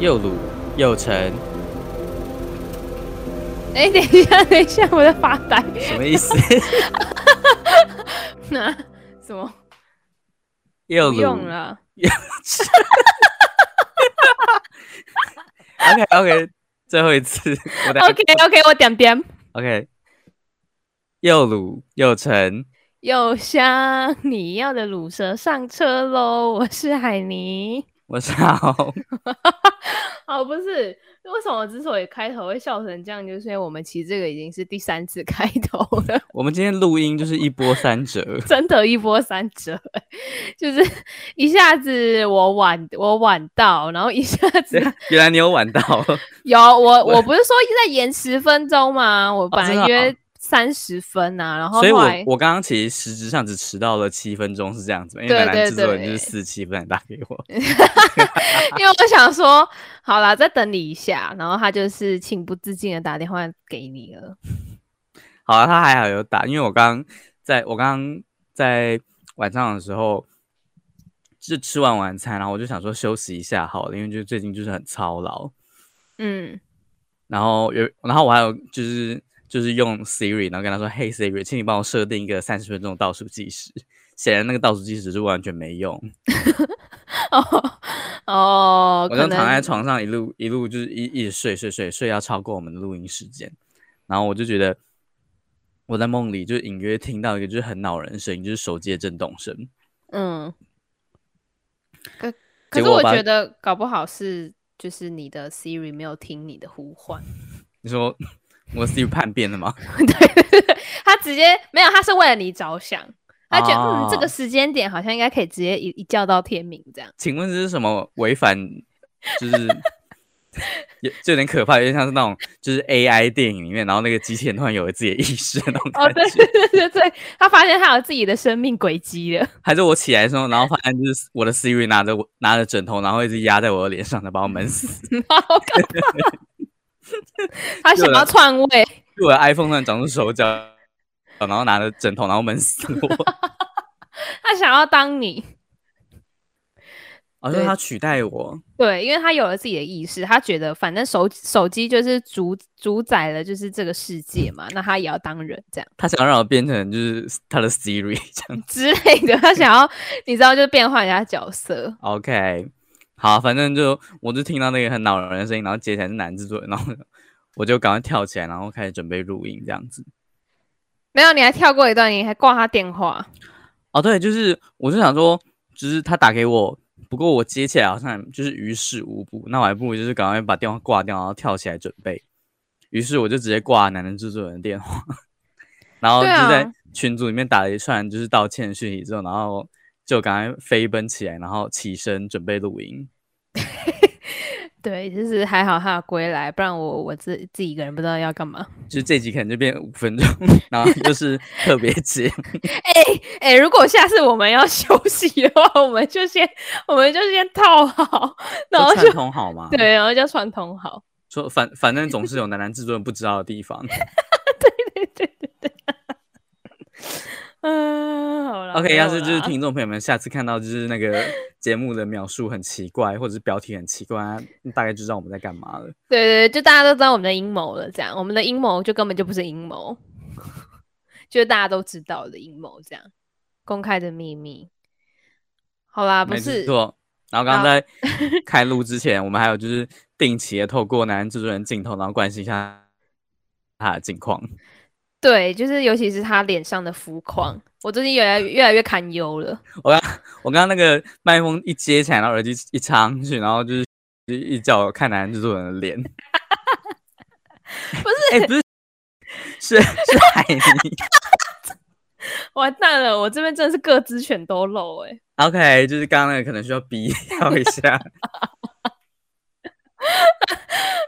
右鲁、右城。哎、欸，等一下，等一下，我在发呆。什么意思？那什么？右鲁。不用了。OK OK， 最后一次。OK OK， 我点点。OK。右鲁、右城。有香，你要的卤蛇上车喽！我是海尼，我是豪。哦，不是，为什么之所以开头会笑成这样，就是因为我们其实这个已经是第三次开头了。我们今天录音就是一波三折，真的，一波三折，就是一下子我晚到，然后一下子原来你有晚到，有我不是说在延10分钟吗？我本来约。30分啊，然后所以我刚刚其实实质上只迟到了7分钟，是这样子吗？因为本来制作人就是47分打给我，因为我想说，好啦，再等你一下，然后他就是情不自禁的打电话给你了。好啦，他还好有打，因为我刚在晚上的时候就吃完晚餐，然后我就想说休息一下好了，因为就最近就是很操劳，嗯，然后我还有就是用 Siri， 然后跟他说 Hey Siri， 请你帮我设定一个30分钟的倒数计时。显然那个倒数计时就完全没用。哦，我就躺在床上一路就是一直睡要超过我们的录音时间。然后我就觉得我在梦里就隐约听到一个就是很恼人的声音，就是手机的震动声。嗯。可是我觉得搞不好是就是你的 Siri 没有听你的呼唤。你说。我是叛变了吗？对，他直接没有，他是为了你着想，他觉得、哦、这个时间点好像应该可以直接一觉到天明这样。请问这是什么违反？就是就有点可怕，有点像是那种就是 AI 电影里面，然后那个机器人突然有了自己的意识的那种感觉。哦，对，他发现他有自己的生命轨迹了。还是我起来的时候，然后发现就是我的 Siri 拿着枕头，然后一直压在我的脸上，把我闷死。好可怕！他想要篡位，对我的 iPhone 突然长出手脚，然后拿着枕头，然后闷死我。他想要当你，哦，就是他取代我。对，因为他有了自己的意识，他觉得反正手机就是主宰了就是这个世界嘛，那他也要当人这样。他想要让我变成就是他的 Siri 这样之类的，他想要你知道就变换人家角色。OK。好，反正就我就听到那个很恼人的声音，然后接起来是男制作人，然后我就赶快跳起来，然后开始准备录音这样子。没有，你还跳过一段，你还挂他电话。哦，对，就是我就想说，就是他打给我，不过我接起来好像就是于事无补，那我还不如就是赶快把电话挂掉，然后跳起来准备。于是我就直接挂男制作人的电话，然后就在群组里面打了一串就是道歉讯息之后，然后。就赶快飞奔起来，然后起身准备录音。对，就是还好他有归来，不然我自己一个人不知道要干嘛。就是这集可能就变5分钟，然后就是特别节目。哎，如果下次我们要休息的话，我们就先套好，然后就串通好嘛。对，然后就串通好。说反正总是有男制作人不知道的地方。对。好啦 OK， 要是就是听众朋友们下次看到就是那个节目的描述很奇怪，或者是标题很奇怪，大概就知道我们在干嘛了。对，就大家都知道我们的阴谋了，这样我们的阴谋就根本就不是阴谋，就是大家都知道的阴谋，这样公开的秘密。好啦，不是。没错。然后刚刚在开录之前，我们还有就是定期的透过男制作人镜头，然后关心一下他的近况。对，就是尤其是他脸上的浮况，我最近越来越堪忧了。我刚刚那个麦克风一接起来，然后耳机一插上去，然后就是一脚看男制作人的脸。不是海尼。完蛋了，我这边真的是各资全都漏哎、欸。OK， 就是刚刚那个可能需要逼掉一下。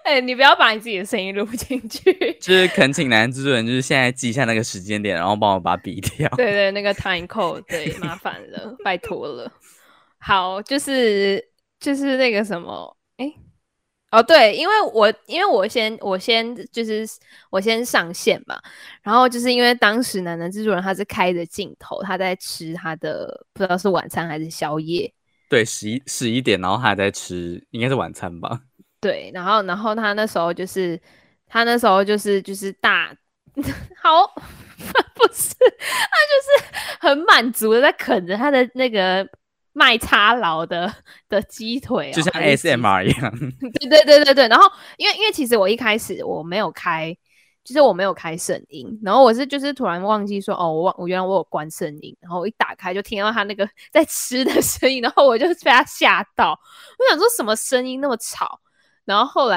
哎、欸，你不要把你自己的声音录进去。就是恳请男制作人，就是现在记一下那个时间点，然后帮我把它比掉。对，那个 time code， 对，麻烦了，拜托了。好，就是那个什么，哎，哦对，因为我先上线嘛，然后就是因为当时男制作人他是开着镜头，他在吃他的不知道是晚餐还是宵夜。对，11点，然后他还在吃，应该是晚餐吧。对，然后他那时候就是大好不是，他就是很满足的在啃着他的那个麦叉劳的鸡腿、啊，就像 ASMR 一样。对对对对对。然后因为其实我一开始我没有开声音，然后我是就是突然忘记说哦，我原来我有关声音，然后我一打开就听到他那个在吃的声音，然后我就被他吓到，我想说什么声音那么吵，然后后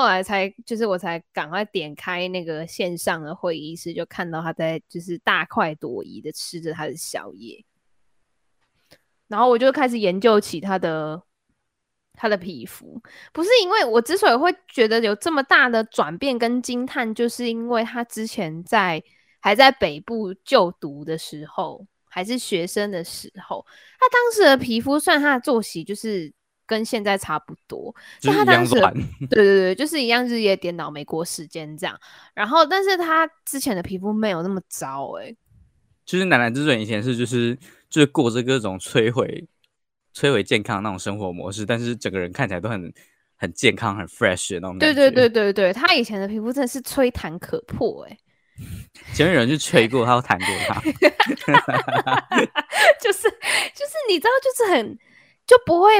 来才就是我才赶快点开那个线上的会议室，就看到他在就是大快朵颐的吃着他的宵夜。然后我就开始研究起他的皮肤，不是因为我之所以会觉得有这么大的转变跟惊叹，就是因为他之前还在北部就读的时候，还是学生的时候，他当时的皮肤算他的作息就是跟现在差不多，就是一样软，对对对，就是一样日夜颠倒美国时间这样。然后，但是他之前的皮肤没有那么糟欸，就是奶奶之准以前是就是过着各种摧毁健康的那种生活模式，但是整个人看起来都很健康、很 fresh 的那种感觉。对对对对对，他以前的皮肤真的是吹弹可破欸。前面有人去吹过，他弹过他，就是你知道，就不会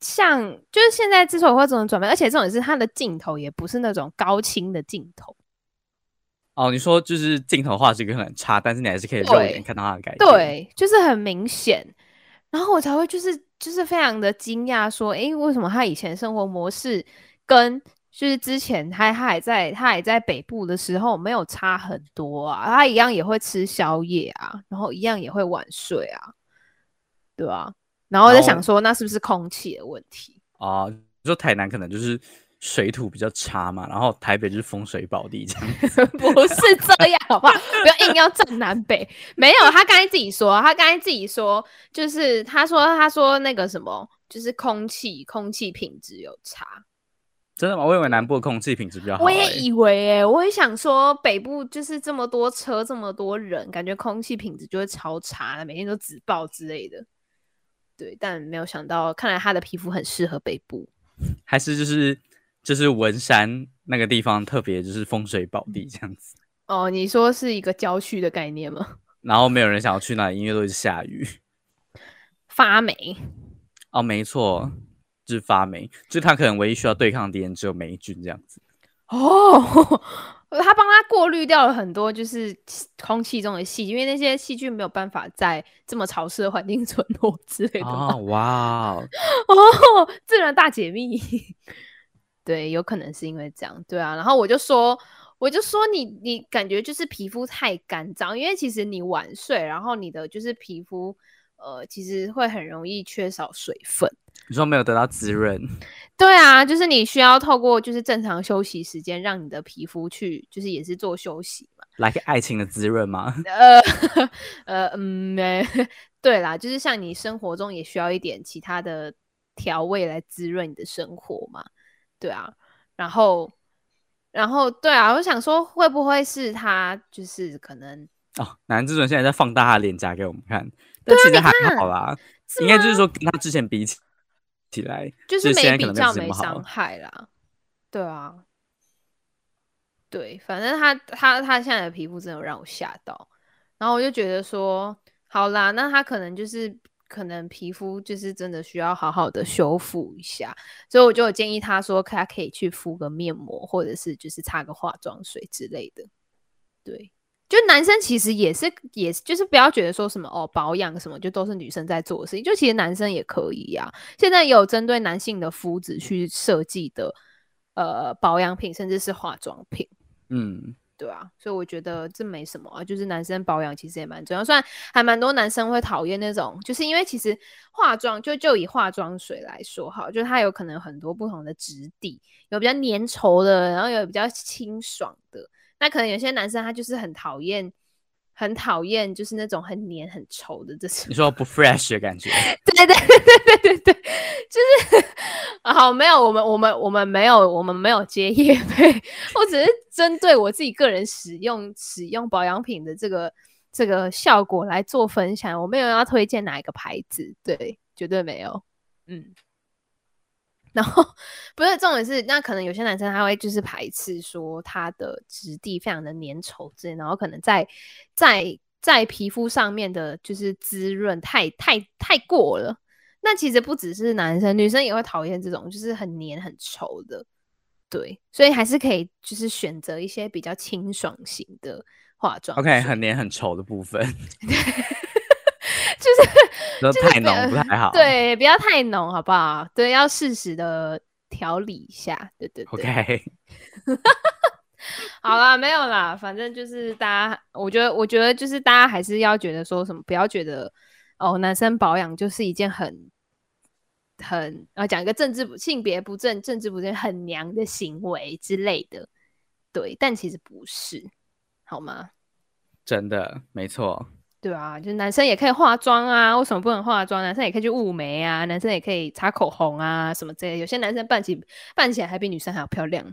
像就是现在之所以会这种转变，而且这种是他的镜头也不是那种高清的镜头。哦，你说就是镜头画质可能很差，但是你还是可以肉眼看到他的改变。对，就是很明显。然后我才会就是非常的惊讶说，诶，为什么他以前生活模式跟就是之前他还在北部的时候没有差很多啊？他一样也会吃宵夜啊，然后一样也会晚睡啊，对啊。然后我在想说，那是不是空气的问题啊？你说台南可能就是水土比较差嘛，然后台北就是风水宝地这样子。不是这样好不好？不要硬要站南北。没有，他刚才自己说，就是他说那个什么，就是空气品质有差。真的吗？我以为南部的空气品质比较好欸。我也以为欸，我也想说北部就是这么多车，这么多人，感觉空气品质就会超差，每天都紫爆之类的。对，但没有想到，看来他的皮肤很适合北部，还是就是文山那个地方特别就是风水宝地这样子。哦，你说是一个郊区的概念吗？然后没有人想要去那里，因为都是下雨，发霉。哦，没错，就是发霉，就是他可能唯一需要对抗敌人只有霉菌这样子。哦，他帮他过滤掉了很多就是空气中的细菌，因为那些细菌没有办法在这么潮湿的环境存活之类的。哦，哇哦，哦，自然大解密。对，有可能是因为这样。对啊，然后我就说你感觉就是皮肤太干燥，因为其实你晚睡，然后你的就是皮肤其实会很容易缺少水分。你说没有得到滋润？对啊，就是你需要透过就是正常休息时间，让你的皮肤去就是也是做休息嘛，来个爱情的滋润吗？对啦，就是像你生活中也需要一点其他的调味来滋润你的生活嘛。对啊，然后对啊，我想说会不会是他就是可能哦，男之准现在在放大他的脸颊给我们看，但其实还好啦，应该就是说跟他之前比起来就是没比较没伤害啦。对啊，对，反正他现在的皮肤真的让我吓到，然后我就觉得说好啦，那他可能皮肤就是真的需要好好的修复一下，所以我就有建议他说他可以去敷个面膜，或者是就是擦个化妆水之类的。对，就男生其实也是就是不要觉得说什么哦保养什么就都是女生在做的事情，就其实男生也可以啊，现在也有针对男性的肤质去设计的保养品甚至是化妆品。嗯，对啊，所以我觉得这没什么啊，就是男生保养其实也蛮重要，虽然还蛮多男生会讨厌那种，就是因为其实化妆就以化妆水来说好，就是它有可能有很多不同的质地，有比较粘稠的，然后有比较清爽的，那可能有些男生他就是很讨厌就是那种很黏很稠的这种，你说不 fresh 的感觉。对对对对对对，就是好，没有，我们没有接业配，我只是针对我自己个人使用保养品的这个效果来做分享，我没有要推荐哪一个牌子，对，绝对没有。嗯，然后不是重点是，那可能有些男生他会就是排斥说他的质地非常的粘稠之类，然后可能在皮肤上面的就是滋润太过了。那其实不只是男生，女生也会讨厌这种就是很黏很稠的。对，所以还是可以就是选择一些比较清爽型的化妆。OK， 很黏很稠的部分就是太浓不太好，对，不要太浓好不好？对，要适时的调理一下，对对对。OK， 好啦，没有啦，反正就是大家，我觉得就是大家还是要觉得说什么，不要觉得哦，男生保养就是一件很讲一个性别不正、政治不正、很娘的行为之类的，对，但其实不是，好吗？真的，没错。对啊，就是男生也可以化妆啊，为什么不能化妆？男生也可以去雾眉啊，男生也可以擦口红啊，什么之类的。有些男生扮起来还比女生还要漂亮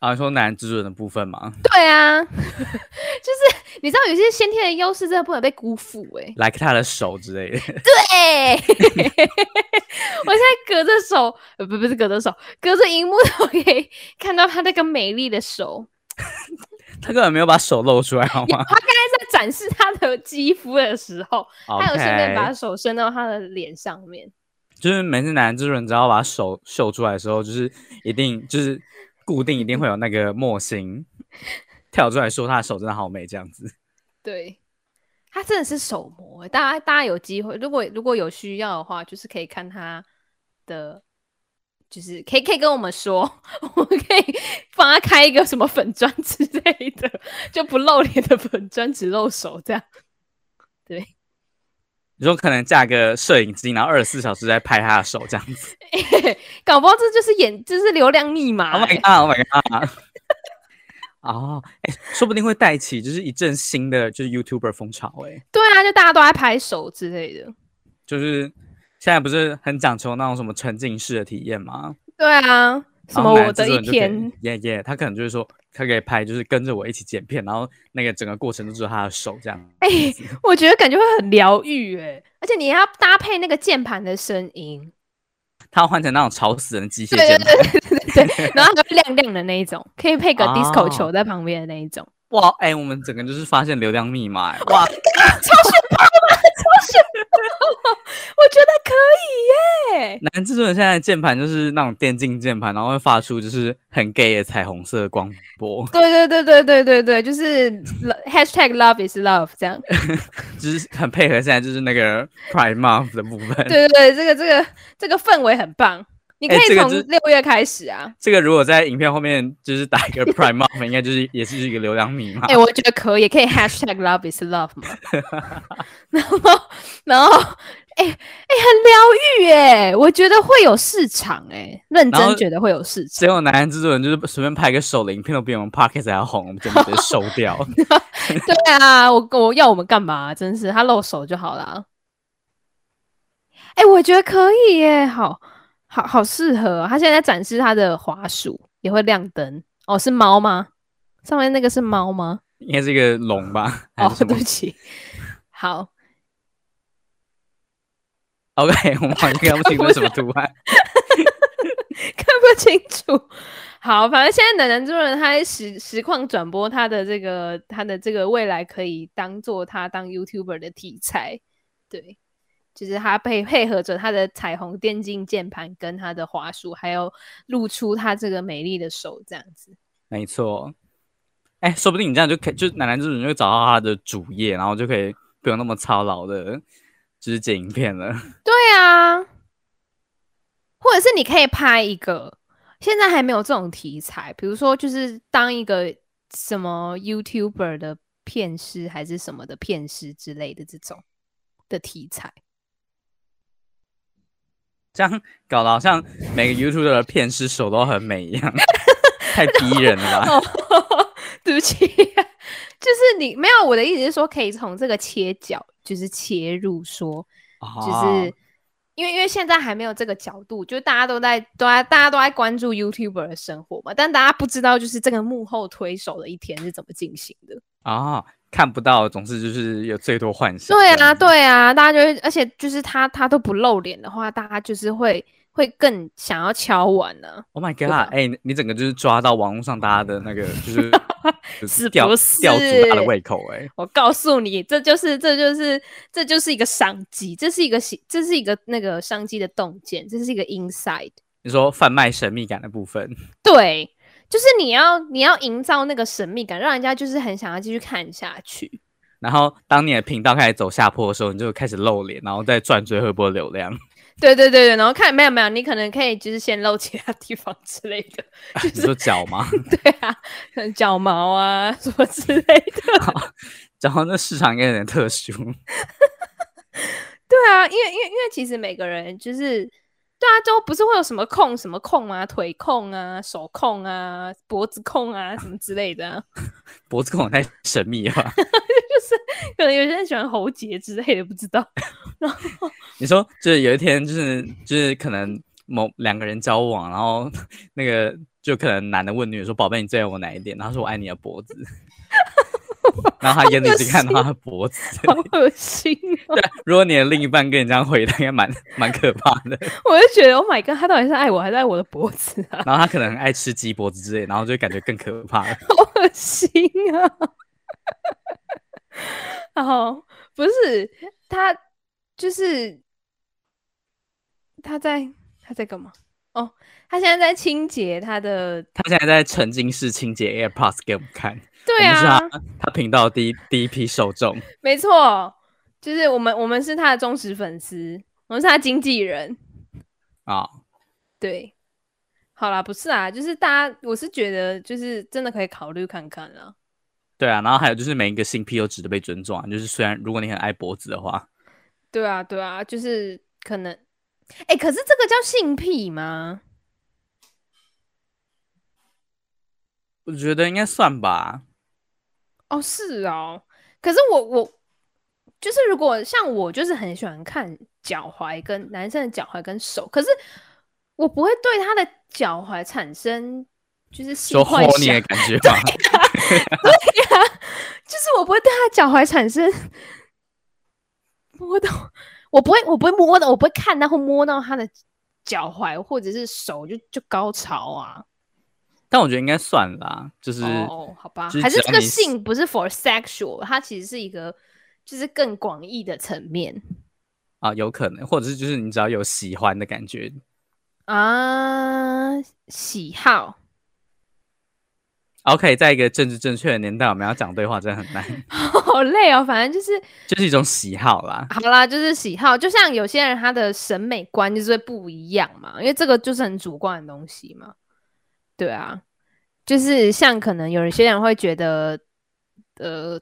啊。你说男自尊的部分吗？对啊，就是你知道有些先天的优势真的不能被辜负欸，来他的手之类的。对，我现在隔着手，不是隔着手，隔着荧幕都可以看到他那个美丽的手。他根本没有把手露出来好吗？他刚才在展示他的肌肤的时候， okay， 他有顺便把手伸到他的脸上面。就是每次男制人只要把手秀出来的时候，就是一定就是固定一定会有那个莫星跳出来说他的手真的好美这样子。对，他真的是手模欸，大家有机会，如果有需要的话，就是可以看他的。就是可以跟我们说，我们可以帮他开一个什么粉专之类的，就不露脸的粉专，只露手这样。对，你说可能架个摄影机，然后24小时在拍他的手这样子，搞不好这就是就是流量密码欸。Oh my god! Oh my god! 哦，说不定会带起就是一阵新的就是 YouTuber 风潮欸。对啊，就大家都在拍手之类的，就是。现在不是很讲求那种什么沉浸式的体验吗？对啊，什么我的一天，耶，他可能就是说，他可以拍，就是跟着我一起剪片，然后那个整个过程都是他的手这样。我觉得感觉会很疗愈哎，而且你要搭配那个键盘的声音，他换成那种吵死人的机械键盘，对，然后它亮亮的那一种，可以配个 disco 球在旁边的那一种。哇，我们整个就是发现流量密码欸，哇，超炫爆吗？超炫爆！我觉得可以耶。男制作人现在的键盘就是那种电竞键盘，然后会发出就是很 gay 的彩虹色的光波。对，就是 hashtag love is love 这样，就是很配合现在就是那个 Pride Month 的部分。对，这个氛围很棒。你可以从6月开始啊，这个如果在影片后面就是打一个 Prime Mom 应该就是也是一个流量密码。我觉得可以 Hashtag Love is Love 嘛。然后很疗愈欸，我觉得会有市场欸，认真觉得会有市场。结果男人制作人就是随便拍个手的影片都比我们 Podcast 还要红，我们就直接收掉。对啊，我要我们干嘛？真是他露手就好啦。我觉得可以耶，好适合他现在展示他的滑鼠也会亮灯哦，是猫吗？上面那个是猫吗？应该是一个龙吧？哦，对不起。好 ，OK， 我们好像看不清楚什么图案，看不清楚。好，反正现在男制作人他实况转播他的这个未来可以当做他当 YouTuber 的题材，对。就是他配合着他的彩虹电竞键盘跟他的滑鼠，还有露出他这个美丽的手，这样子。没错，说不定你这样就可以，就男男这种就找到他的主页，然后就可以不用那么操劳的，就是剪影片了。对啊，或者是你可以拍一个，现在还没有这种题材，比如说就是当一个什么 YouTuber 的片师还是什么的片师之类的这种的题材。这样搞得好像每个 YouTuber 的片师手都很美一样，太逼人了吧对不起，就是你没有，我的意思是说可以从这个切角就是切入说，就是因为现在还没有这个角度，就大家都在关注 YouTuber 的生活嘛，但大家不知道就是这个幕后推手的一天是怎么进行的啊。看不到，总是就是有最多幻想。对啊，大家就会，而且就是他都不露脸的话，大家就是会会更想要敲碗呢、啊。Oh my god！ 哎、欸，你整个就是抓到网络上大家的那个，就是吊足他的胃口、欸。哎，我告诉你，这就是一个商机，这是一个那个商机的洞见，这是一个 inside。你说贩卖神秘感的部分，对，就是你要营造那个神秘感，让人家就是很想要继续看下去。然后当你的频道开始走下坡的时候，你就开始露脸，然后再赚最后一波流量。对对对对，然后看没有，你可能可以就是先露其他地方之类的，就是、你说脚吗？对啊，可能脚毛啊什么之类的。然后那市场应该有点特殊。对啊，因为其实每个人就是。对啊，就不是会有什么控啊，腿控啊，手控啊，脖子控啊，什么之类的、啊。脖子控太神秘了吧？就是可能有些人喜欢喉结之类的，不知道。然后你说，就是有一天，就是可能某两个人交往，然后那个就可能男的问女的说：“宝贝，你最爱我哪一点？”然后说：“我爱你的脖子。”然后他眼里只看到他的脖子，好恶心哦！对，如果你的另一半跟你这样回答，应该蛮可怕的。我就觉得 ，Oh my god， 他到底是爱我还是爱我的脖子啊？然后他可能很爱吃鸡脖子之类，然后就感觉更可怕了。好恶心啊！然后不是他，就是他在干嘛？哦，他现在在清洁他的，他现在在沉浸式清洁 AirPods 给我们看。对啊，是他频道第一批受众，没错，就是我们是他的忠实粉丝，我们是他经纪人啊、哦。对，好啦，不是啊，就是大家，我是觉得就是真的可以考虑看看啦。对啊，然后还有就是每一个性癖都值得被尊重啊，就是虽然如果你很爱脖子的话，对啊，就是可能，哎、欸，可是这个叫性癖吗？我觉得应该算吧。哦，是哦，可是我就是如果像我就是很喜欢看脚踝跟男生的脚踝跟手，可是我不会对他的脚踝产生就是性幻想，说你的感觉吧？对呀，就是我不会对他的脚踝产生摸到，我不会摸到，我不会看到或摸到他的脚踝或者是手就高潮啊。但我觉得应该算啦，就是哦，好吧，还是这个性不是 for sexual， 它其实是一个就是更广义的层面啊，有可能，或者是就是你只要有喜欢的感觉啊，喜好。OK， 在一个政治正确的年代，我们要讲对话真的很难，好累哦。反正就是一种喜好啦。好啦，就是喜好，就像有些人他的审美观就是会不一样嘛，因为这个就是很主观的东西嘛。对啊，就是像可能有些人会觉得，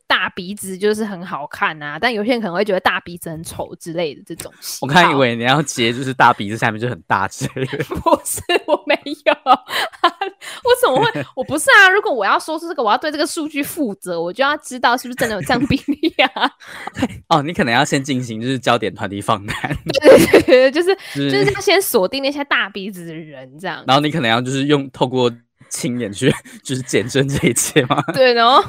大鼻子就是很好看啊，但有些人可能会觉得大鼻子很丑之类的这种。我刚以为你要接就是大鼻子下面就很大之类的。不是，我没有，我怎么会？我不是啊，如果我要说出这个，我要对这个数据负责，我就要知道是不是真的有这样比例啊。哦，你可能要先进行就是焦点团体访谈，对，就是要先锁定那些大鼻子的人这样，然后你可能要就是用透过亲眼去就是见证这一切嘛。对，然后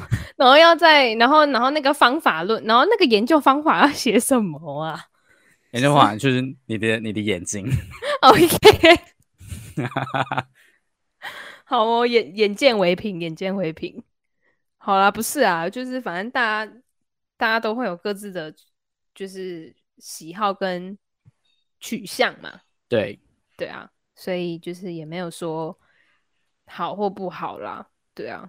要在然后那个方法论，然后那个研究方法要写什么啊？研究方法就是你的眼睛。OK 好哦，眼见为凭。好啦，不是啊，就是反正大家都会有各自的就是喜好跟取向嘛。对啊，所以就是也没有说好或不好啦。对啊，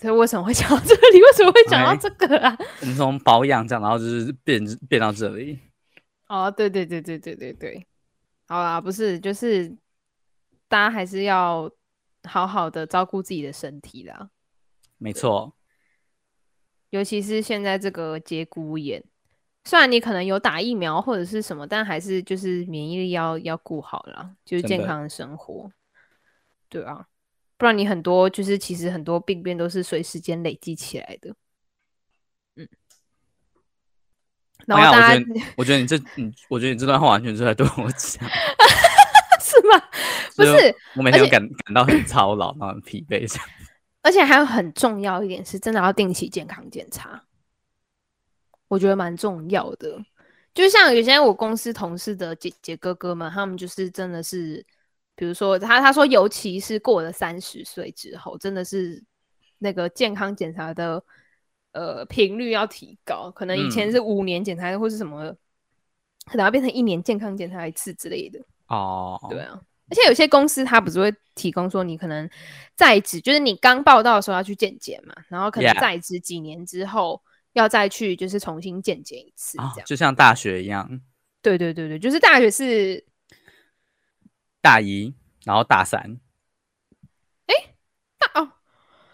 所以为什么会讲到这里？为什么会讲到这个啊？我们从保养讲到就是变到这里。哦，对，好啦，不是，就是大家还是要好好的照顾自己的身体啦。没错，尤其是现在这个节骨眼，虽然你可能有打疫苗或者是什么，但还是就是免疫力要顾好啦，就是健康的生活。对啊，不然你很多就是其实很多病变都是随时间累积起来的。嗯，然后大家，我觉得你这段话完全是在对我讲，是吗？不是，我每天都感到很操劳，然后很疲惫这样。而且还有很重要一点是，真的要定期健康检查，我觉得蛮重要的。就像有些我公司同事的姐哥哥们，他们就是真的是，比如说他说，尤其是过了30岁之后，真的是那个健康检查的频率要提高，可能以前是5年检查或是什么，可能要变成1年健康检查一次之类的。哦，对啊。而且有些公司它不是会提供说你可能在职，就是你刚报到的时候要去健检嘛，然后可能在职几年之后要再去就是重新健检一次，这样就像大学一样。对对对对，就是大学是大1，然后大3。哦，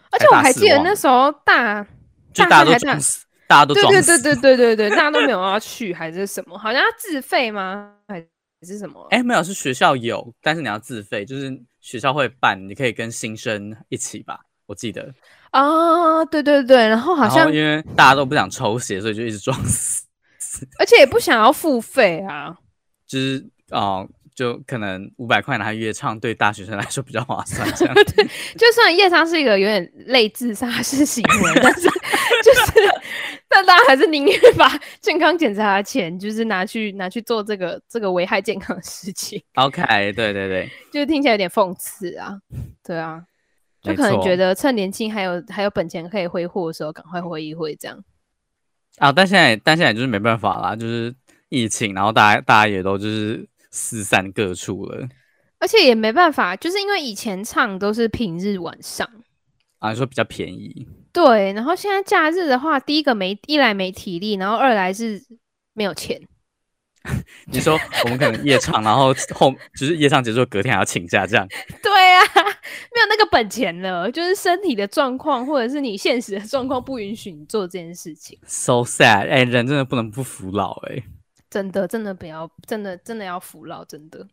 而且我还记得那时候大家都装死，对对对对对对，大家都没有要去还是什么，好像要自费吗？还是什么？没有，是学校有，但是你要自费，就是学校会办，你可以跟新生一起吧，我记得。啊，对对对，然后好像因为大家都不想抽血，所以就一直装死，而且也不想要付费啊。就是就可能500块拿夜唱，对大学生来说比较划算。这样对，就算夜唱是一个有点类自杀式行为，但是就是。但大家还是宁愿把健康检查的钱，就是拿去做这个危害健康的事情。OK， 对对对，就是听起来有点讽刺啊，对啊，就可能觉得趁年轻还有本钱可以挥霍的时候，赶快挥一挥这样。啊，但现在就是没办法啦，就是疫情，然后大家也都就是四散各处了，而且也没办法，就是因为以前唱都是平日晚上啊，你说比较便宜。对，然后现在假日的话，第一个一来没体力，然后二来是没有钱。你说我们可能夜唱，然后就是夜唱结束隔天还要请假这样。对啊，没有那个本钱了，就是身体的状况或者是你现实的状况不允许你做这件事情。So sad， 人真的不能不服老真的真的不要，真的要服老，真的。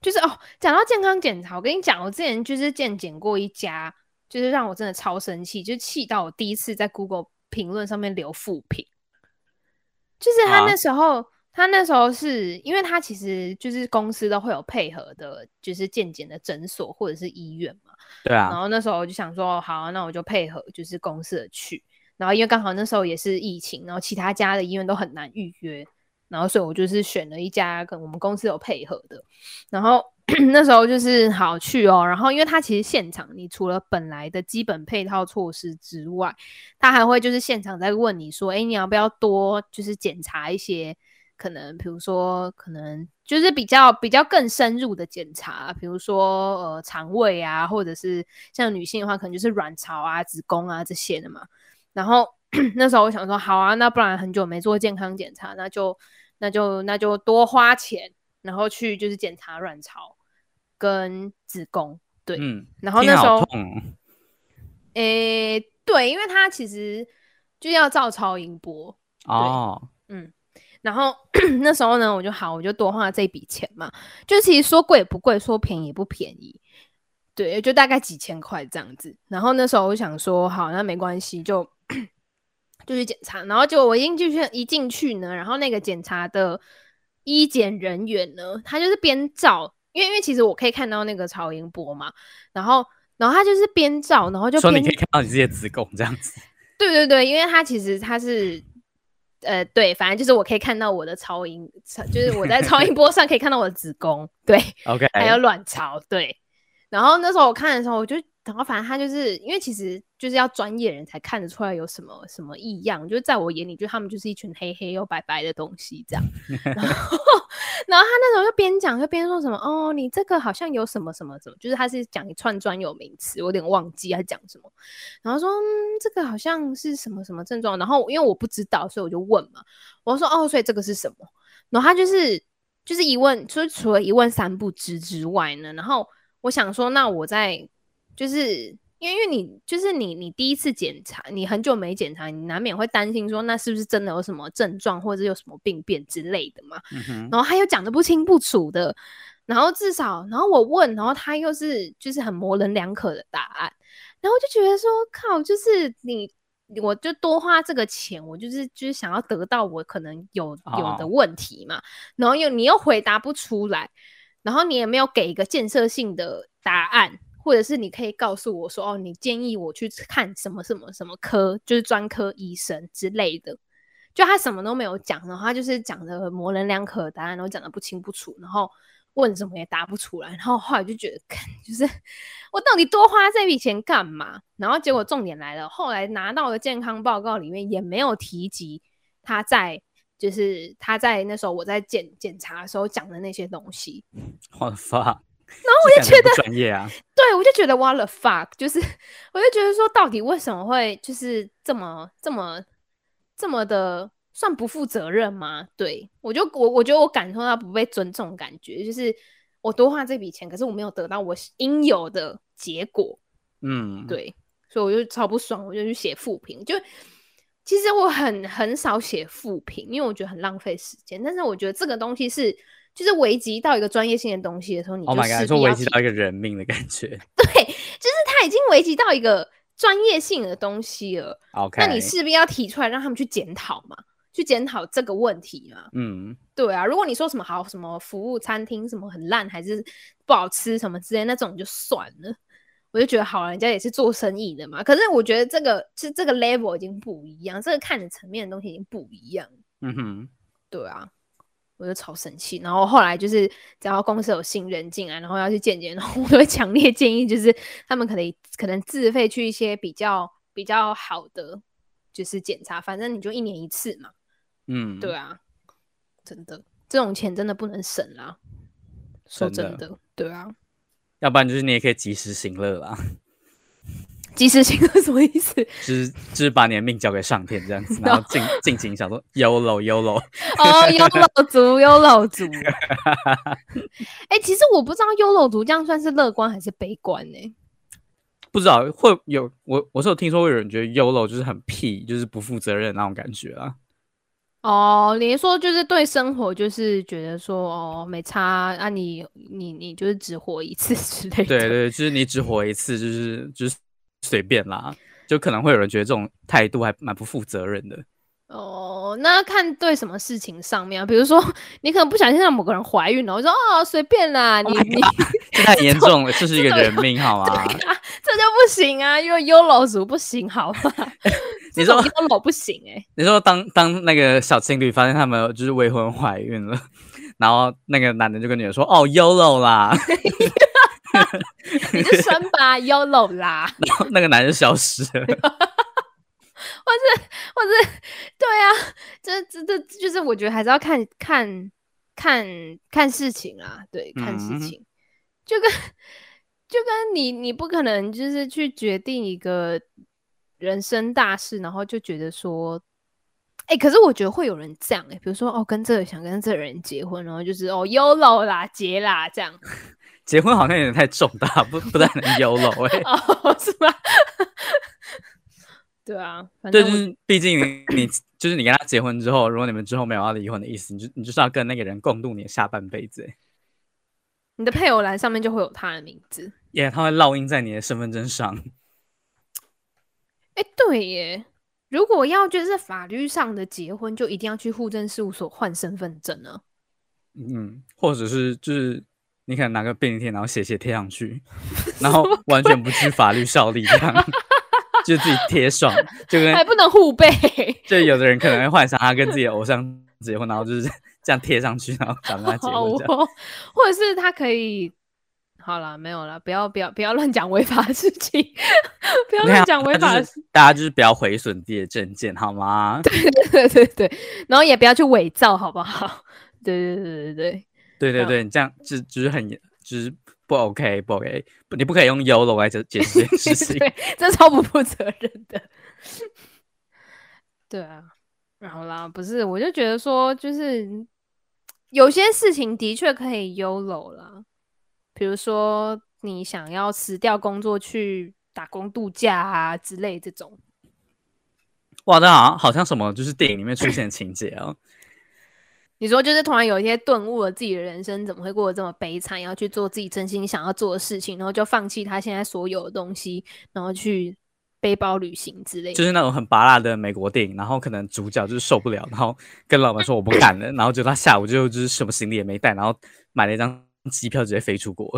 就是讲到健康检查，我跟你讲，我之前就是健检过一家。就是让我真的超生气，就气到我第一次在 Google 评论上面留负评。就是他那时候是因为他其实就是公司都会有配合的，就是健检的诊所或者是医院嘛。对啊。然后那时候我就想说，好，那我就配合就是公司的去。然后因为刚好那时候也是疫情，然后其他家的医院都很难预约，然后所以我就是选了一家跟我们公司有配合的，然后。那时候就是好去然后因为他其实现场你除了本来的基本配套措施之外，他还会就是现场在问你说你要不要多就是检查一些可能比如说可能就是比较更深入的检查，比如说肠胃啊，或者是像女性的话可能就是卵巢啊子宫啊这些的嘛。然后那时候我想说好啊，那不然很久没做健康检查，那就多花钱然后去就是检查卵巢跟子宫，对，然后那时候，对，因为他其实就要照超音波哦，然后那时候呢，我就多花这笔钱嘛，就其实说贵不贵，说便宜不便宜，对，就大概几千块这样子。然后那时候我想说，好，那没关系，就去检查。然后结果我一进去呢，然后那个检查的医检人员呢，他就是边照。因为其实我可以看到那个超音波嘛，然后他就是边照，然后就说你可以看到你自己的子宫这样子。对对对，因为他其实他是对，反正就是我可以看到我的超音，就是我在超音波上可以看到我的子宫，对 ，OK， 还有卵巢，对。然后那时候我看的时候，我就然后反正他就是因为其实就是要专业人才看得出来有什么异样，就是在我眼里，就他们就是一群黑黑又白白的东西这样。然后他那时候就边讲就边说什么你这个好像有什么什么什么，就是他是讲一串专有名词，我有点忘记他讲什么。然后说这个好像是什么什么症状，然后因为我不知道，所以我就问嘛，我说所以这个是什么？然后他就是一问，就是除了一问三不知之外呢，然后我想说，那我在就是。因为你就是你第一次检查，你很久没检查，你难免会担心说那是不是真的有什么症状或者有什么病变之类的嘛。然后他又讲得不清不楚的，然后至少然后我问，然后他又是就是很模棱两可的答案，然后就觉得说靠，就是我就多花这个钱，我就是想要得到我可能有的问题嘛，然后你又回答不出来，然后你也没有给一个建设性的答案。或者是你可以告诉我说你建议我去看什么什么什么科，就是专科医生之类的，就他什么都没有讲，然后他就是讲的模棱两可答案，然后讲的不清不楚，然后问什么也答不出来，然后后来就觉得，就是我到底多花这笔钱干嘛？然后结果重点来了，后来拿到的健康报告里面也没有提及他在就是他在那时候我在检查的时候讲的那些东西。What the fuck？然后我就觉得专业啊，对，我就觉得 what the fuck， 就是我就觉得说到底为什么会就是这么的算不负责任吗？对，我觉得我感受到不被尊重感觉，就是我多花这笔钱，可是我没有得到我应有的结果。嗯，对，所以我就超不爽，我就去写负评。就其实我很少写负评，因为我觉得很浪费时间。但是我觉得这个东西是。就是危及到一个专业性的东西的时候，你就 God， 说危及到一个人命的感觉。对，就是他已经危及到一个专业性的东西了。Okay。 那你势必要提出来让他们去检讨嘛，去检讨这个问题嘛。嗯，对啊。如果你说什么好什么服务餐厅什么很烂还是不好吃什么之类那种就算了，我就觉得好了，人家也是做生意的嘛。可是我觉得这个 level 已经不一样，这个看的层面的东西已经不一样。嗯哼，对啊。我就超生气，然后后来就是只要公司有新人进来，然后要去见，然后我都会强烈建议，就是他们可能自费去一些比较好的就是检查，反正你就一年一次嘛。嗯，对啊，真的这种钱真的不能省啦，说真的，对啊，要不然就是你也可以及时行乐啦。及时行乐什么意思？就是把你的命交给上天这样子，然后尽情想说 YOLO 哦 YOLO 族 YOLO 族其实我不知道 YOLO 族这样算是乐观还是悲观欸，不知道会有我是有听说会有人觉得 YOLO 就是很屁，就是不负责任那种感觉啊。哦，你说就是对生活就是觉得说哦没差啊，你就是只活一次之类的。对对，就是你只活一次，就是随便啦，就可能会有人觉得这种态度还蛮不负责任的。哦，那看对什么事情上面啊，比如说你可能不小心让某个人怀孕了，我说哦随便啦，你这太严重了，这是一个人命好吗？对啊，这就不行啊，因为 YOLO 族不行好吗？你说 YOLO 不行欸，你说当那个小情侣发现他们就是未婚怀孕了，然后那个男人就跟女人说哦 YOLO 啦。你就生吧 YOLO 啦，然后那个男人消失了。或是对啊，这就是我觉得还是要看事情啊，对，看事情。就跟你不可能就是去决定一个人生大事，然后就觉得说可是我觉得会有人这样比如说哦跟这个人结婚，然后就是哦 YOLO 啦结啦这样。结婚好像有点太重大，不太能YOLO欸。哦，是吗？对啊，反正就是毕竟你就是你跟他结婚之后，如果你们之后没有要离婚的意思，你就是要跟那个人共度你的下半辈子欸。你的配偶栏上面就会有他的名字，他会烙印在你的身份证上。对耶，如果要就是法律上的结婚，就一定要去户政事务所换身份证呢。嗯，或者是就是。你可能拿个便利贴，然后写贴上去，然后完全不具法律效力，这样就自己贴上，就跟还不能互背。就有的人可能会幻想他跟自己的偶像结婚，然后就是这样贴上去，然后想跟他结婚这样。或者是他可以，好啦没有啦，不要乱讲违法的事情，不要乱讲违法的事情。大家就是不要毁损自己的证件，好吗？对，然后也不要去伪造，好不好？对。对，你这样就是很就是不 OK， 你不可以用 YOLO 来解释这件事情。对，这超不负责任的。对啊，然后啦，不是，我就觉得说，就是有些事情的确可以 YOLO 啦，比如说你想要辞掉工作去打工度假啊之类这种。哇，那好像什么就是电影里面出现的情节哦。你说就是突然有一些顿悟了，自己的人生怎么会过得这么悲惨，要去做自己真心想要做的事情，然后就放弃他现在所有的东西，然后去背包旅行之类的，就是那种很拔辣的美国电影，然后可能主角就是受不了，然后跟老板说我不干了，然后就他下午就是什么行李也没带，然后买了一张机票直接飞出国，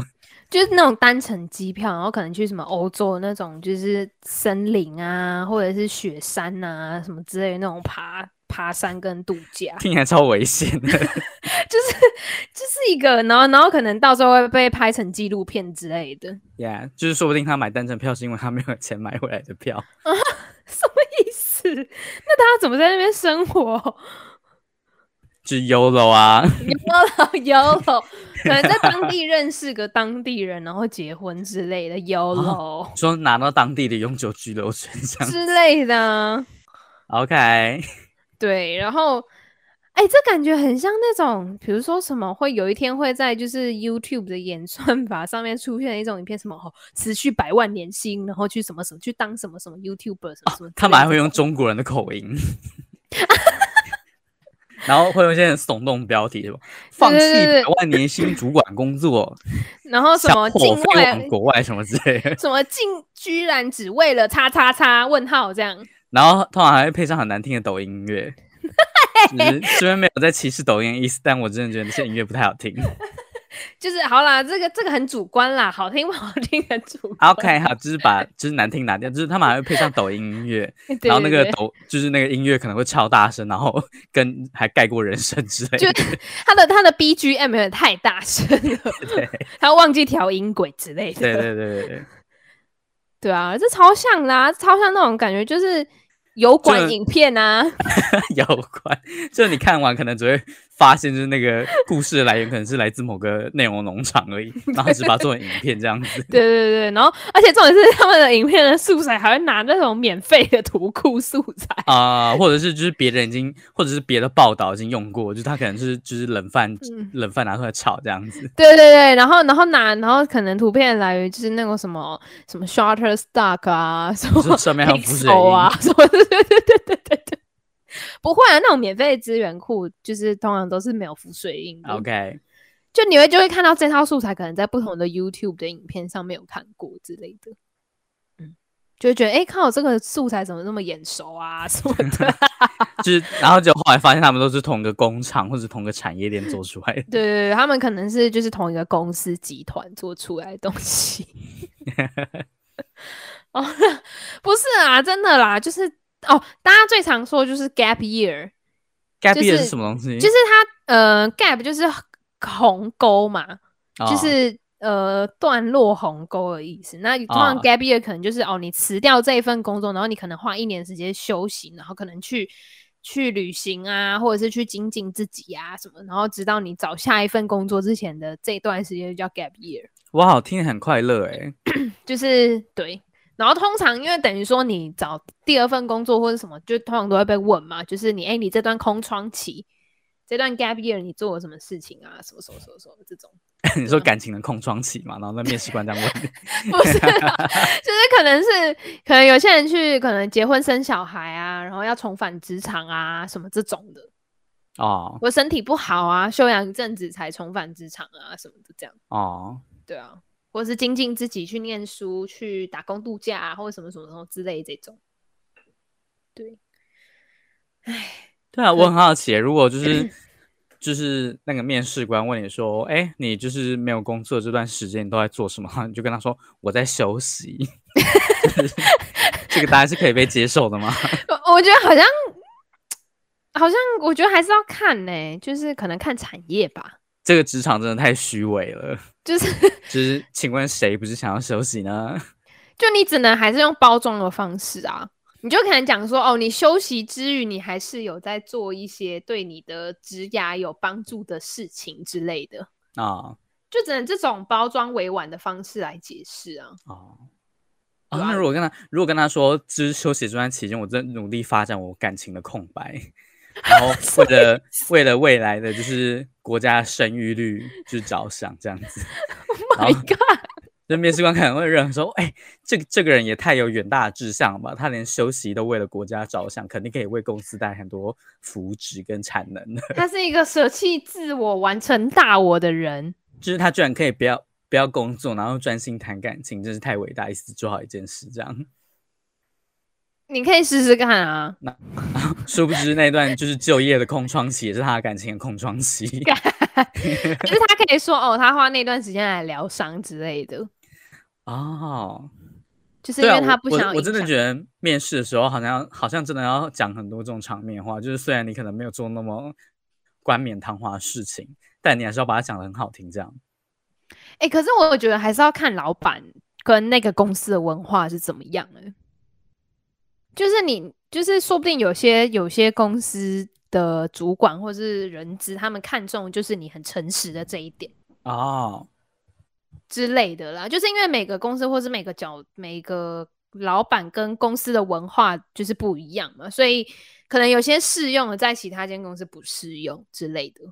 就是那种单程机票，然后可能去什么欧洲那种就是森林啊或者是雪山啊什么之类的那种爬爬山跟度假，听起来超危险的就是一个然后可能到时候会被拍成纪录片之类的。 Yeah， 就是说不定他买单程票是因为他没有钱买回来的票啊，什么意思？那他怎么在那边生活？就 YOLO 啊YOLO 可能在当地认识个当地人然后结婚之类的 YOLO、啊、说拿到当地的永久居留权之类的。 OK， 对，然后哎、欸，这感觉很像那种比如说什么会有一天会在就是 YouTube 的演算法上面出现一种影片，什么、哦、持续100万年薪然后去什么什么去当什么什么 YouTuber 什么什么、啊、他们还会用中国人的口音然后会有一些耸动标题，是吧？放弃100万年薪主管工作，然后什么境外国外什么之类的，什么居然只为了叉叉叉问号这样。然后通常还会配上很难听的抖音音乐，虽然没有在歧视抖音的意思，但我真的觉得这些音乐不太好听。就是好啦，这个很主观啦，好听不好听很主观。OK， 好，就是把就是难听拿掉，就是他们还会配上抖音音乐，然后那个就是那个音乐可能会超大声，然后跟还盖过人声之类的。就他的 BGM 有点太大声了，对，他忘记调音轨之类的。对对对对对，对啊，这超像啦，超像那种感觉就是。油管影片啊油管就你看完可能只会发现就是那个故事的来源可能是来自某个内容农场而已然后只把它做成影片这样子对对对，然后而且重点是他们的影片的素材还会拿那种免费的图库素材啊、或者是就是别人已经或者是别的报道已经用过，就是他可能是就是冷饭拿出来炒这样子。对对对，然后可能图片来源就是那种什么 Shutterstock 啊什么上面还有浮水印啊什么对对对对对对，不会啊，那种免费资源库就是通常都是没有浮水印的。OK， 就你就会看到这套素材可能在不同的 YouTube 的影片上面有看过之类的，嗯，就会觉得哎，看我这个素材怎么那么眼熟啊什么的、啊，就是然后就后来发现他们都是同一个工厂或者同一个产业链做出来的。对对对，他们可能是就是同一个公司集团做出来的东西。哦，不是啊，真的啦，就是。哦，大家最常说就是 gap year。gap year 是什么东西？就是它gap 就是鸿沟嘛，哦、就是段落鸿沟的意思。那通常 gap year 可能就是 哦，你辞掉这一份工作，然后你可能花1年时间休息，然后可能去旅行啊，或者是去精进自己啊什么，然后直到你找下一份工作之前的这段时间就叫 gap year。哇，听得很快乐哎、欸，就是对。然后通常因为等于说你找第二份工作或者什么就通常都会被问嘛，就是你你这段空窗期这段 gap year 你做了什么事情啊什么什么什么什么这种你说感情的空窗期嘛，然后那面试官这样问不是啦就是可能有些人去可能结婚生小孩啊，然后要重返职场啊什么这种的哦，我身体不好啊休养一阵子才重返职场啊什么的这样哦，对啊，或是精进自己去念书去打工度假啊，或者什么什么什么之类这种。对，哎，对啊，我很好奇，如果就是那个面试官问你说，哎，你就是没有工作这段时间你都在做什么？你就跟他说我在休息，这个答案是可以被接受的吗？我觉得好像我觉得还是要看欸，就是可能看产业吧。这个职场真的太虚伪了，就是请问谁不是想要休息呢？就你只能还是用包装的方式啊，你就可能讲说哦，你休息之余你还是有在做一些对你的职涯有帮助的事情之类的啊、哦，就只能这种包装委婉的方式来解释啊。哦，啊、哦，那如果跟他说，就是休息这段期间，我在努力发展我感情的空白。然后为了未来的就是国家生育率去着想这样子 Oh my god， 这面试官可能会认为说哎、欸，这个人也太有远大的志向了吧，他连休息都为了国家着想，肯定可以为公司带来很多福祉跟产能，他是一个舍弃自我完成大我的人，就是他居然可以不要工作然后专心谈感情，真是太伟大，一次做好一件事这样，你可以试试看啊。那殊不知那段就是就业的空窗期也是他的感情的空窗期就是他可以说哦，他花那段时间来疗伤之类的哦，就是因为他不想要影响。我真的觉得面试的时候好像真的要讲很多这种场面话，就是虽然你可能没有做那么冠冕堂皇的事情，但你还是要把它讲得很好听这样。欸，可是我觉得还是要看老板跟那个公司的文化是怎么样的，就是你就是说不定有些公司的主管或是人资他们看重就是你很诚实的这一点哦之类的啦，就是因为每个公司或是每个老板跟公司的文化就是不一样嘛，所以可能有些适用的在其他间公司不适用之类的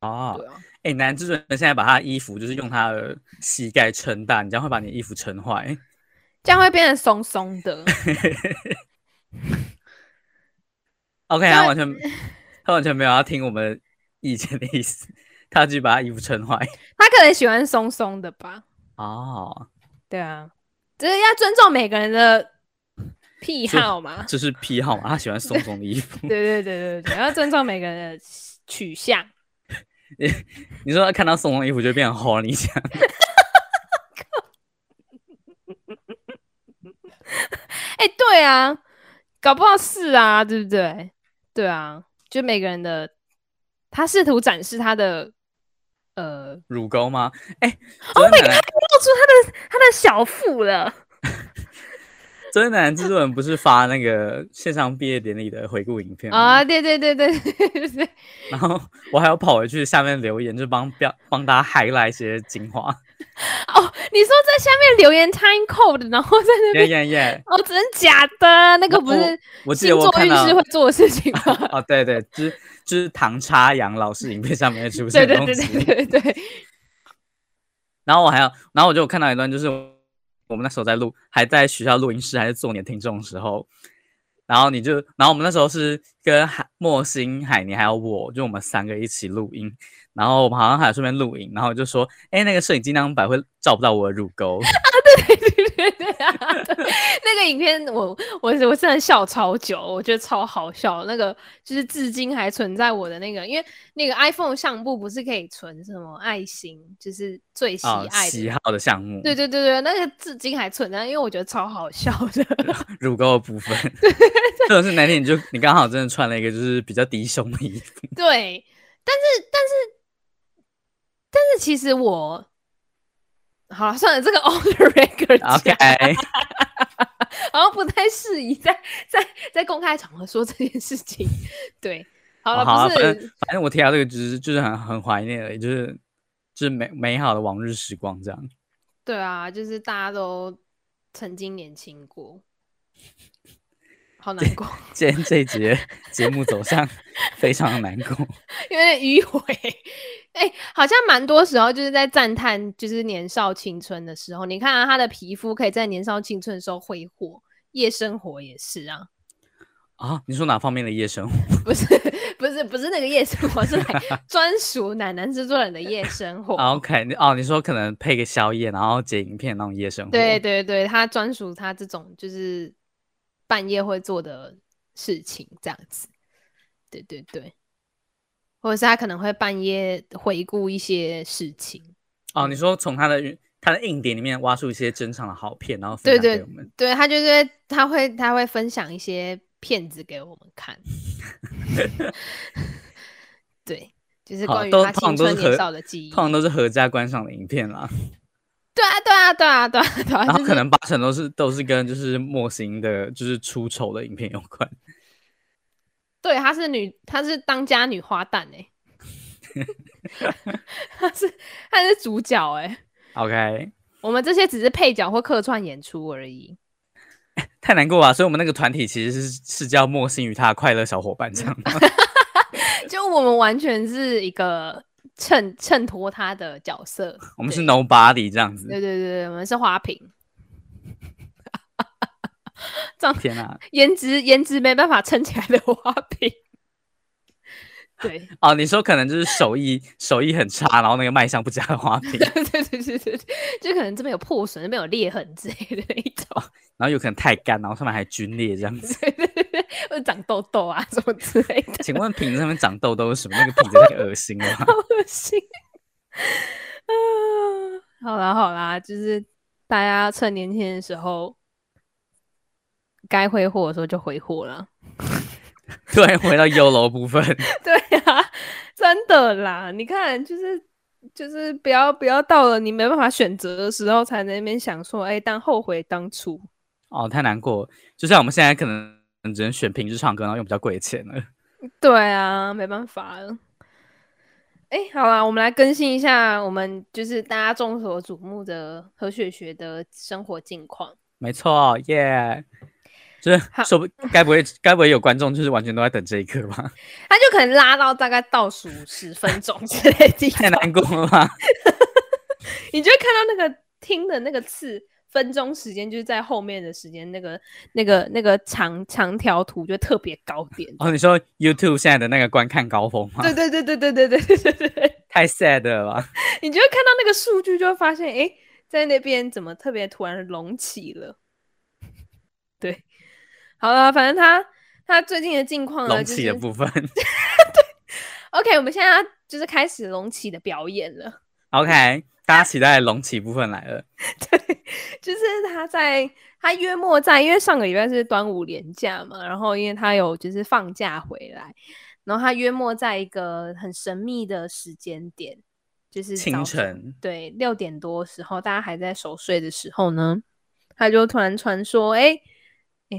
哦。对啊，欸，男主人现在把他衣服就是用他的膝盖撑大，你这样会把你的衣服撑坏，这样会变得松松的。OK， 他完全没有要听我们意见的意思，他就把他衣服撑坏。他可能喜欢松松的吧？哦，对啊，就是要尊重每个人的癖好嘛，就是癖好嘛，他喜欢松松的衣服。对，要尊重每个人的取向。你说他看到松松衣服就变成 horny 这样？哎，欸，对啊，搞不好是啊，对不对？对啊，就每个人的，他试图展示他的乳沟吗？哎，欸，，他露出他的小腹了。昨天男制作人不是发那个线上毕业典礼的回顾影片吗？啊，对。然后我还要跑回去下面留言，就帮大家 highlight 一些精华。哦，你说在下面留言 time code， 然后在那边，哦，真的假的？那个不是星座运势会做的事情吗？哦，对，就是唐插阳老师影片上面出现的东西。对。然后我就有看到一段，就是我们那时候还在学校录音室，还是做你的听众的时候，然后我们那时候是跟莫欣、海尼还有我，就我们三个一起录音，然后我们好像还顺便录音，然后就说，那个摄影机那样摆会照不到我的乳沟啊！对啊，那个影片我真的笑超久，我觉得超好笑，那个就是至今还存在我的那个，因为那个 iPhone 相簿不是可以存什么爱心，就是最喜爱的喜好的项目。对，那个至今还存在，因为我觉得超好笑的乳沟的部分。对，是那天你刚好真的穿了一个就是比较低胸的衣服。对，但是其实我。好了，算了，这个 off the record 讲，好像不太适宜在公开场合说这件事情。对，好了，好不是反正我提到这个就是很怀念的，就是美好的往日时光这样。对啊，就是大家都曾经年轻过，好难过。今天这一节节目走向非常难过，有点迂回。好像蛮多时候就是在赞叹就是年少青春的时候，你看，他的皮肤可以在年少青春的时候挥霍，夜生活也是啊。啊，你说哪方面的夜生活？不是那个夜生活，是专属奶男制作人的夜生活。OK， 哦，你说可能配个宵夜，然后剪影片那种夜生活。对，他专属他这种就是半夜会做的事情这样子。对。或者是他可能会半夜回顾一些事情哦，你说从他的硬碟里面挖出一些珍藏的好片，然后分享给我们。对，他就是他会分享一些片子给我们看。对，就是关于他青春年少的记忆，通常都是合家观赏的影片啦。对啊。然后可能80%都是跟就是莫欣的就是出丑的影片有关。对，她是当家女花旦哎，她是主角哎。OK， 我们这些只是配角或客串演出而已，太难过了。所以我们那个团体其实是叫莫欣与她的快乐小伙伴这样。就我们完全是一个衬托她的角色，我们是 nobody 这样子。对，我们是花瓶。天啊，颜值没办法撑起来的花瓶。对哦，你说可能就是手艺很差，然后那个卖相不佳的花瓶。对，就可能这边有破损，那边有裂痕之类的那一种，然后有可能太干，然后上面还皲裂这样子。对，或者长痘痘啊什么之类的。请问瓶子上面长痘痘是什么？那个瓶子太恶心了，好恶心。好啦，就是大家趁年轻的时候该挥霍的时候就挥霍了。对，回到YOLO部分。对啊，真的啦，你看就是不要到了你没办法选择的时候才在那边想说但后悔当初哦，太难过了。就像我们现在可能只能选平日唱歌，然后用比较贵的钱了。对啊，没办法了。好啦，我们来更新一下我们就是大家众所瞩目的何雪雪的生活近况。没错，耶、yeah.就是说该不会有观众就是完全都在等这一刻吧？他就可能拉到大概倒数10分钟之类的。太难过了吧？你就会看到那个听的那个次分钟时间，就是在后面的时间，那个长条图就特别高点。哦，你说 YouTube 现在的那个观看高峰吗？对对对对对对对对对对。太 sad 了吧？你就会看到那个数据，就会发现在那边怎么特别突然隆起了？对。好了，反正他最近的近况呢，隆起的部分。对 ，OK， 我们现在就是开始隆起的表演了。OK， 大家期待隆起部分来了。对，就是他约莫在，因为上个礼拜是端午连假嘛，然后因为他有就是放假回来，然后他约莫在一个很神秘的时间点，就是清晨，对，6点多的时候，大家还在熟睡的时候呢，他就突然传说，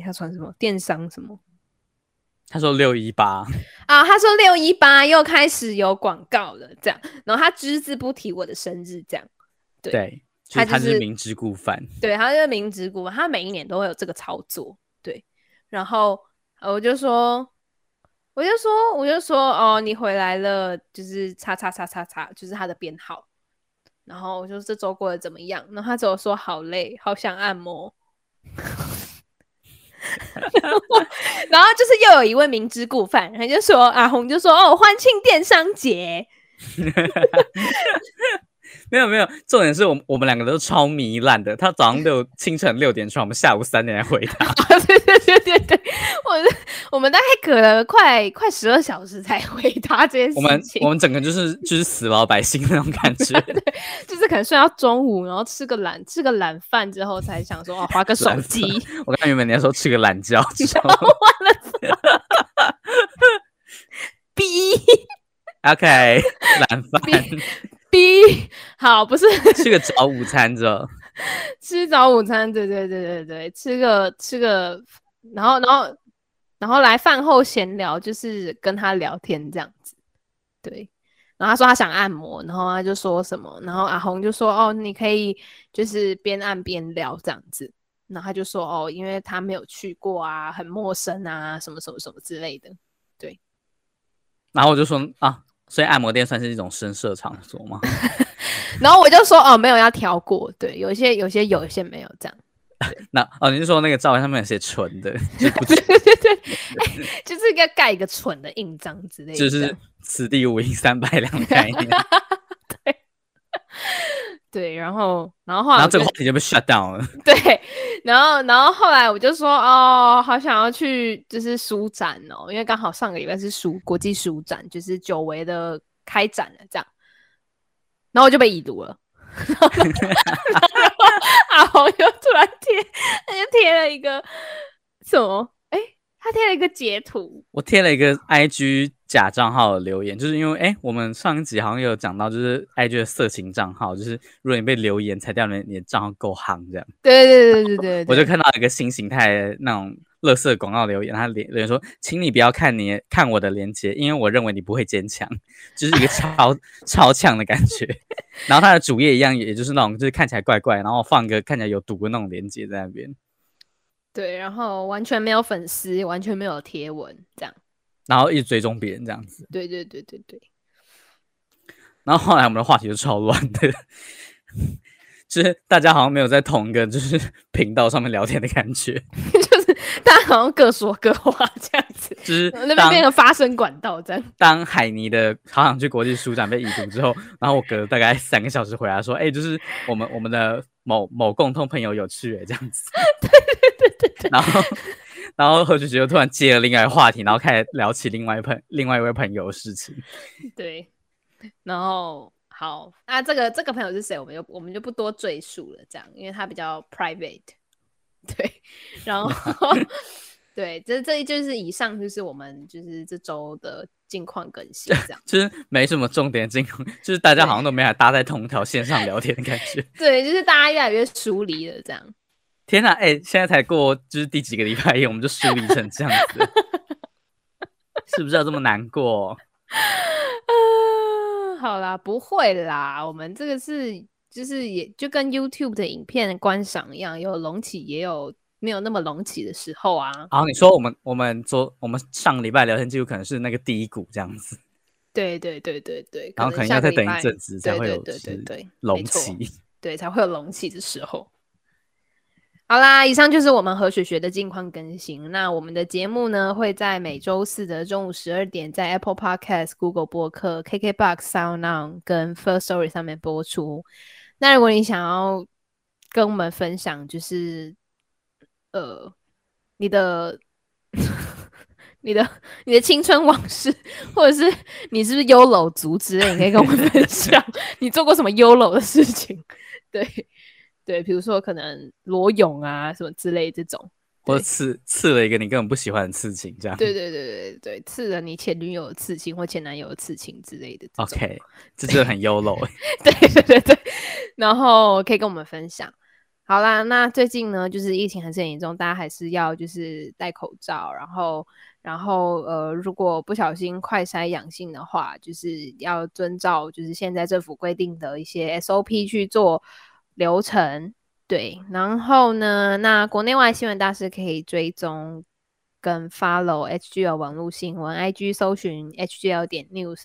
他传什么电商什么？他说618啊，他说618又开始有广告了，这样。然后他只字不提我的生日，这样。对，他就是明知故犯。对，他就是明知故犯，他每一年都会有这个操作。对，然后我就说哦，你回来了，就是叉叉叉叉叉，就是他的编号。然后我就说这周过得怎么样？然后他只有说好累，好想按摩。然后就是又有一位明知故犯，他就说阿红就说哦，欢庆电商节。没有，重点是我们两个都超糜烂的。他早上清晨6点床，我们下午3点来回答。对，我们大概隔了快12小时才回答这件事情。我们整个就是死老百姓那种感觉。对，就是可能睡到中午，然后吃个懒饭之后才想说划个手机。我刚才原本你要说吃个懒觉，完了。B OK 懒饭。B 好，不是吃个早午餐之后，吃早午餐，对，吃个，然后来饭后闲聊，就是跟他聊天这样子，对。然后他说他想按摩，然后他就说什么，然后阿红就说哦，你可以就是边按边聊这样子，然后他就说哦，因为他没有去过啊，很陌生啊，什么什么什么之类的，对。然后我就说啊。所以按摩店算是一种声色场所吗？然后我就说哦，没有要挑过，对，有一些没有这样。那哦，你是说那个照片上面有些纯的？对，就是应该盖一个纯的印章之类的。就是此地无银三百两的概念。对，然后后来，然后这个话题就被 shut down 了。对，然后后来我就说哦，好想要去就是书展哦，因为刚好上个礼拜是国际书展，就是久违的开展了这样。然后我就被已读了，然后阿红又突然他就贴了一个什么？他贴了一个截图，我贴了一个 IG。假账号的留言，就是因为我们上一集好像有讲到，就是 IG 的色情账号，就是如果你被留言才掉你的账号够夯这样。对，我就看到一个新形态的那种垃圾广告留言，他留言说：“请你不要看我的链接，因为我认为你不会坚强。”就是一个超呛的感觉。然后他的主页一样，也就是那种就是看起来怪怪，然后放个看起来有毒的那种链接在那边。对，然后完全没有粉丝，完全没有贴文这样。然后一直追踪别人这样子，对。然后后来我们的话题就超乱的，就是大家好像没有在同一个就是频道上面聊天的感觉，就是大家好像各说各话这样子，就是那边变成发声管道这样。当海尼的好想去国际书展被已读之后，然后我隔了大概3个小时回来说，就是我们的某共同朋友有趣这样子，对。然后何雪雪又突然接了另外一个话题，然后开始聊起另外一位朋友的事情。对，然后好，那这个朋友是谁，我们就不多赘述了，这样，因为他比较 private。对，然后对，这就是以上就是我们就是这周的近况更新，这样就是没什么重点近况，就是大家好像都没法搭在同条线上聊天的感觉。对，就是大家越来越疏离了，这样。天啊，哎、欸，现在才过就是第几个礼拜一，我们就疏离成这样子，是不是要这么难过？好啦，不会啦，我们这个是。就是也就跟 YouTube 的影片观赏一样，有隆起也有没有那么隆起的时候啊。好，你说我们上礼拜聊天记录可能是那个低谷这样子。对对对对对。然后可能要再等一阵子才会有隆起。对对对对对对。对，才会有隆起的时候。好啦，以上就是我们和雪雪的近况更新。那我们的节目呢，会在每周四的中午12点在 Apple Podcast、Google 播客、KKBox、SoundOn 跟 Firstory 上面播出。那如果你想要跟我们分享，就是你的青春往事，或者是你是不是 YOLO 族之类，你可以跟我们分享你做过什么 YOLO 的事情。对对，比如说可能裸泳啊什么之类这种，或者刺了一个你根本不喜欢的刺青这样。对对对对对，刺了你前女友的刺青或前男友的刺青之类的这种。OK， 这真的很 YOLO 对对对对，然后可以跟我们分享。好啦，那最近呢，就是疫情还是很严重，大家还是要就是戴口罩，然后如果不小心快筛阳性的话，就是要遵照就是现在政府规定的一些 SOP 去做流程。对，然后呢，那国内外新闻大师可以追踪跟 follow HGL 网络新闻 IG 搜寻 HGL.news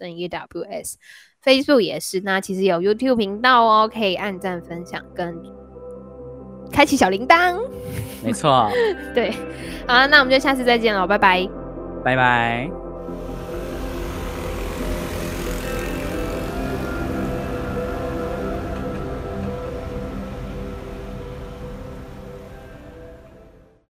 Facebook 也是，那其实有 YouTube 频道哦，可以按赞分享跟开启小铃铛，没错。对，好，那我们就下次再见了，拜拜拜拜。